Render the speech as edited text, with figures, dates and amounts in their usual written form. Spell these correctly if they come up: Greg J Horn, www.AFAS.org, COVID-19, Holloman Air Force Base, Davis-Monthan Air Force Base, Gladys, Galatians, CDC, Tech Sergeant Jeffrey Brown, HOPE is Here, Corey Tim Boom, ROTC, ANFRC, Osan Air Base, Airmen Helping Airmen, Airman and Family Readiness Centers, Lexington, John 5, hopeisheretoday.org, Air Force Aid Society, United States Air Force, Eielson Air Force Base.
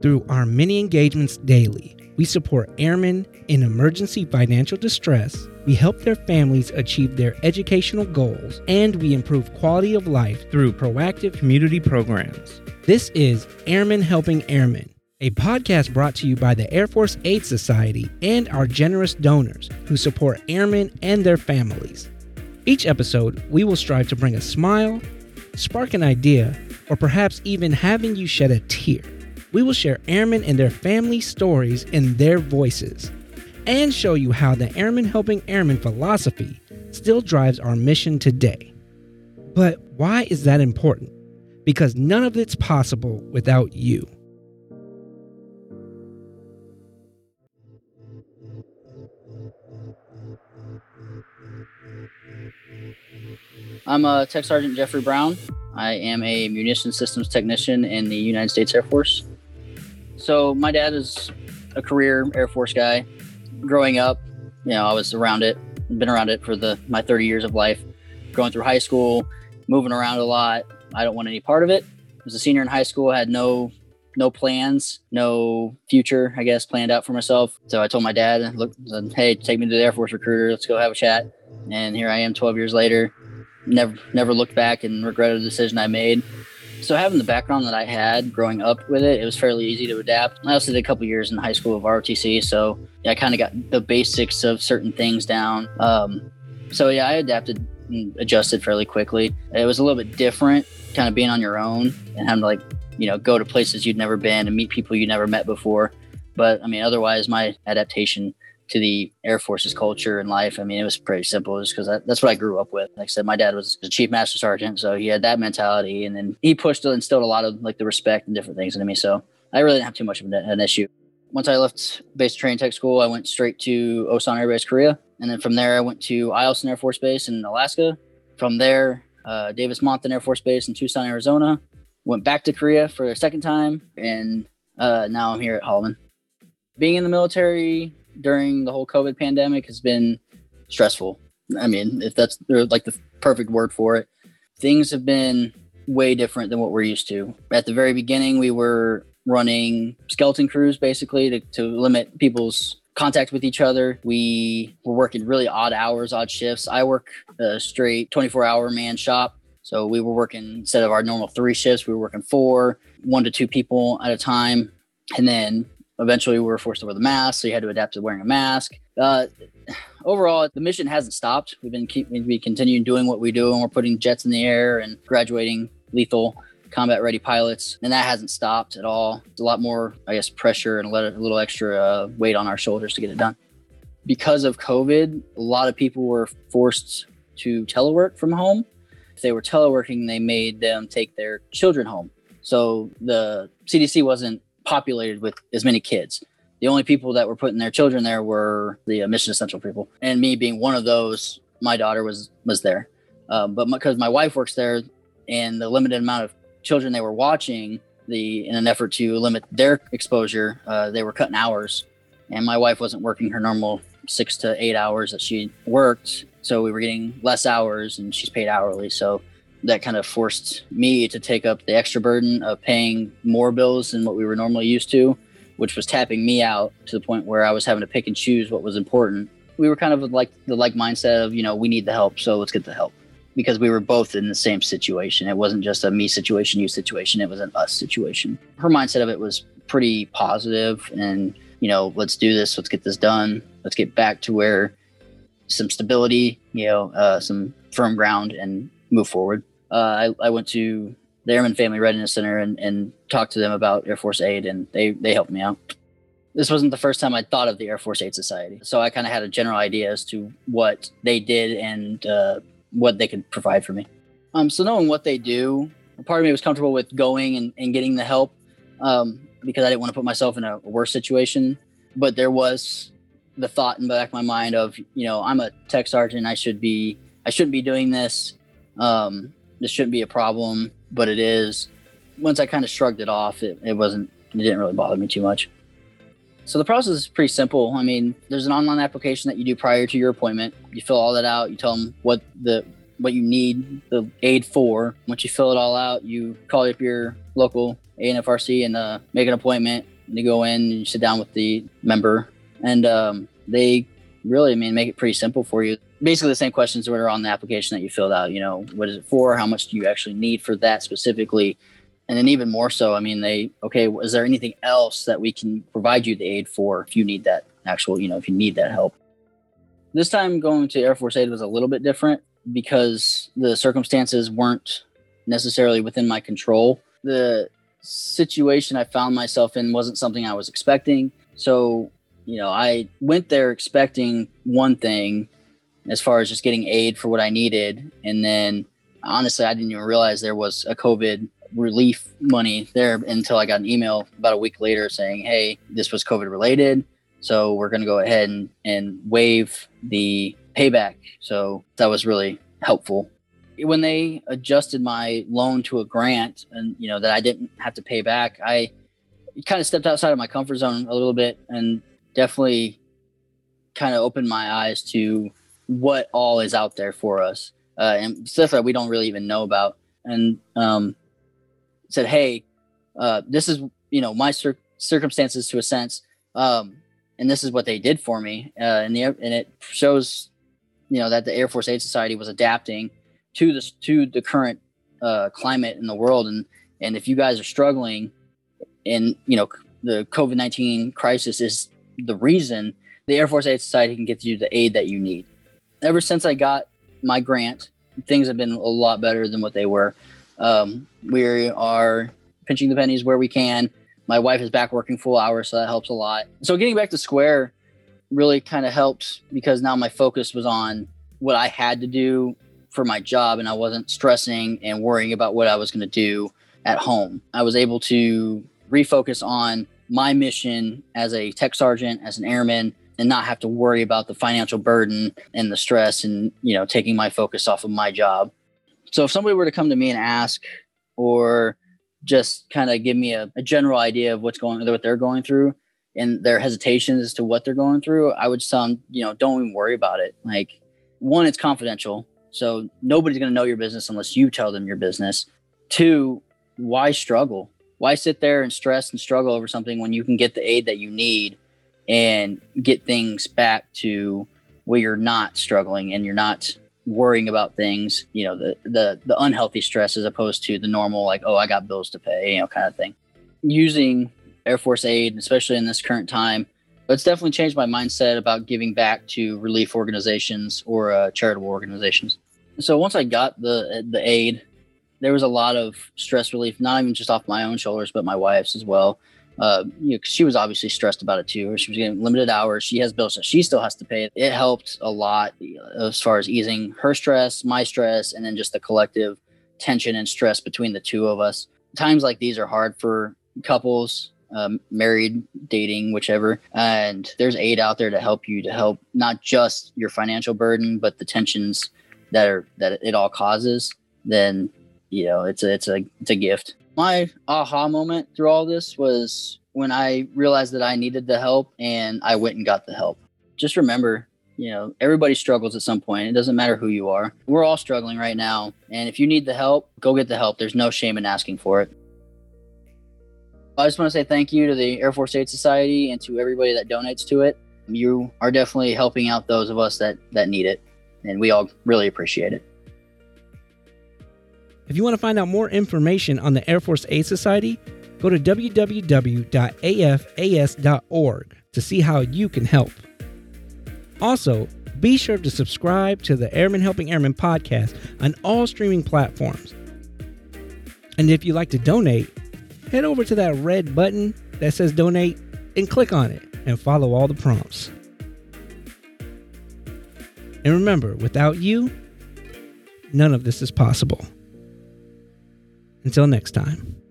Through our many engagements daily, we support airmen in emergency financial distress, we help their families achieve their educational goals, and we improve quality of life through proactive community programs. This is Airmen Helping Airmen, a podcast brought to you by the Air Force Aid Society and our generous donors who support airmen and their families. Each episode, we will strive to bring a smile, spark an idea, or perhaps even having you shed a tear. We will share airmen and their family stories in their voices and show you how the Airmen Helping Airmen philosophy still drives our mission today. But why is that important? Because none of it's possible without you. I'm Tech Sergeant Jeffrey Brown. I am a munition systems technician in the United States Air Force. So my dad is a career Air Force guy. Growing up, I was around it, been around it for my 30 years of life, going through high school, moving around a lot. I don't want any part of it. I was a senior in high school. I had no plans, no future, I guess, planned out for myself. So I told my dad, look, hey, take me to the Air Force recruiter. Let's go have a chat. And here I am 12 years later. Never looked back and regretted the decision I made. So having the background that I had growing up with it, it was fairly easy to adapt. I also did a couple of years in high school of ROTC, so I kind of got the basics of certain things down. I adapted and adjusted fairly quickly. It was a little bit different, kind of being on your own and having to go to places you'd never been and meet people you'd never met before. But otherwise my adaptation to the Air Force's culture and life, it was pretty simple just because that's what I grew up with. Like I said, my dad was the chief master sergeant, so he had that mentality, and then he instilled a lot of the respect and different things into me, so I really didn't have too much of an issue. Once I left basic training tech school, I went straight to Osan Air Base, Korea, and then from there I went to Eielson Air Force Base in Alaska. From there, Davis-Monthan Air Force Base in Tucson, Arizona. Went back to Korea for a second time, and now I'm here at Holloman. Being in the military during the whole COVID pandemic has been stressful. If that's the perfect word for it. Things have been way different than what we're used to. At the very beginning, we were running skeleton crews, basically, to limit people's contact with each other. We were working really odd hours, odd shifts. I work a straight 24-hour man shop. So we were working, instead of our normal 3 shifts, we were working 4, 1 to 2 people at a time. And then eventually, we were forced to wear the mask, so you had to adapt to wearing a mask. Overall, the mission hasn't stopped. We continue doing what we do, and we're putting jets in the air and graduating lethal combat-ready pilots, and that hasn't stopped at all. It's a lot more, pressure and a little extra weight on our shoulders to get it done. Because of COVID, a lot of people were forced to telework from home. If they were teleworking, they made them take their children home. So the CDC wasn't populated with as many kids. The only people that were putting their children there were the mission essential people, and me being one of those. My daughter was there, but because my wife works there, and the limited amount of children they were watching, in an effort to limit their exposure, they were cutting hours, and my wife wasn't working her normal 6 to 8 hours that she worked, so we were getting less hours, and she's paid hourly, so that kind of forced me to take up the extra burden of paying more bills than what we were normally used to, which was tapping me out to the point where I was having to pick and choose what was important. We were kind of like the mindset of, we need the help, so let's get the help, because we were both in the same situation. It wasn't just a me situation, you situation. It was an us situation. Her mindset of it was pretty positive and, let's do this. Let's get this done. Let's get back to where some stability, some firm ground, and move forward. I went to the Airmen Family Readiness Center and talked to them about Air Force Aid, and they helped me out. This wasn't the first time I thought of the Air Force Aid Society, so I kind of had a general idea as to what they did and what they could provide for me. So knowing what they do, part of me was comfortable with going and getting the help because I didn't want to put myself in a worse situation. But there was the thought in the back of my mind of, I'm a tech sergeant. I shouldn't be doing this. This shouldn't be a problem, but it is. Once I kind of shrugged it off, it didn't really bother me too much. So the process is pretty simple. There's an online application that you do prior to your appointment. You fill all that out. You tell them what the what you need the aid for. Once you fill it all out, you call up your local ANFRC and make an appointment. You go in and you sit down with the member, and they really, I mean, make it pretty simple for you. Basically the same questions that are on the application that you filled out. You know, what is it for? How much do you actually need for that specifically? And then even more so, I mean, is there anything else that we can provide you the aid for if you need that actual, you know, if you need that help? This time going to Air Force Aid was a little bit different because the circumstances weren't necessarily within my control. The situation I found myself in wasn't something I was expecting. So, you know, I went there expecting one thing as far as just getting aid for what I needed. And then honestly, I didn't even realize there was a COVID relief money there until I got an email about a week later saying, hey, this was COVID related. So we're going to go ahead and waive the payback. So that was really helpful. When they adjusted my loan to a grant and, you know, that I didn't have to pay back, I kind of stepped outside of my comfort zone a little bit and definitely kind of opened my eyes to what all is out there for us. And stuff that we don't really even know about. And said, hey, this is, you know, my circumstances to a sense. And this is what they did for me. And it shows, you know, that the Air Force Aid Society was adapting to the current climate in the world. And if you guys are struggling, and, you know, the COVID-19 crisis is the reason, the Air Force Aid Society can get you the aid that you need. Ever since I got my grant, things have been a lot better than what they were. We are pinching the pennies where we can. My wife is back working full hours, so that helps a lot. So getting back to square really kind of helped because now my focus was on what I had to do for my job, and I wasn't stressing and worrying about what I was going to do at home. I was able to refocus on my mission as a tech sergeant, as an airman, and not have to worry about the financial burden and the stress and, you know, taking my focus off of my job. So if somebody were to come to me and ask or just kind of give me a general idea of what they're going through and their hesitations as to what they're going through, I would tell them, you know, don't even worry about it. Like, one, it's confidential. So nobody's going to know your business unless you tell them your business. Two, why struggle? Why sit there and stress and struggle over something when you can get the aid that you need and get things back to where you're not struggling and you're not worrying about things, you know, the unhealthy stress as opposed to the normal, like, oh, I got bills to pay, you know, kind of thing. Using Air Force Aid, especially in this current time, it's definitely changed my mindset about giving back to relief organizations or charitable organizations. So once I got the aid, there was a lot of stress relief, not even just off my own shoulders, but my wife's as well. You know, 'cause she was obviously stressed about it too. She was getting limited hours. She has bills that she still has to pay. It helped a lot as far as easing her stress, my stress, and then just the collective tension and stress between the two of us. Times like these are hard for couples, married, dating, whichever. And there's aid out there to help you, to help not just your financial burden, but the tensions that it all causes. Then, you know, it's a gift. My aha moment through all this was when I realized that I needed the help and I went and got the help. Just remember, you know, everybody struggles at some point. It doesn't matter who you are. We're all struggling right now. And if you need the help, go get the help. There's no shame in asking for it. I just want to say thank you to the Air Force Aid Society and to everybody that donates to it. You are definitely helping out those of us that need it. And we all really appreciate it. If you want to find out more information on the Air Force Aid Society, go to www.afas.org to see how you can help. Also, be sure to subscribe to the Airmen Helping Airmen podcast on all streaming platforms. And if you'd like to donate, head over to that red button that says donate and click on it and follow all the prompts. And remember, without you, none of this is possible. Until next time.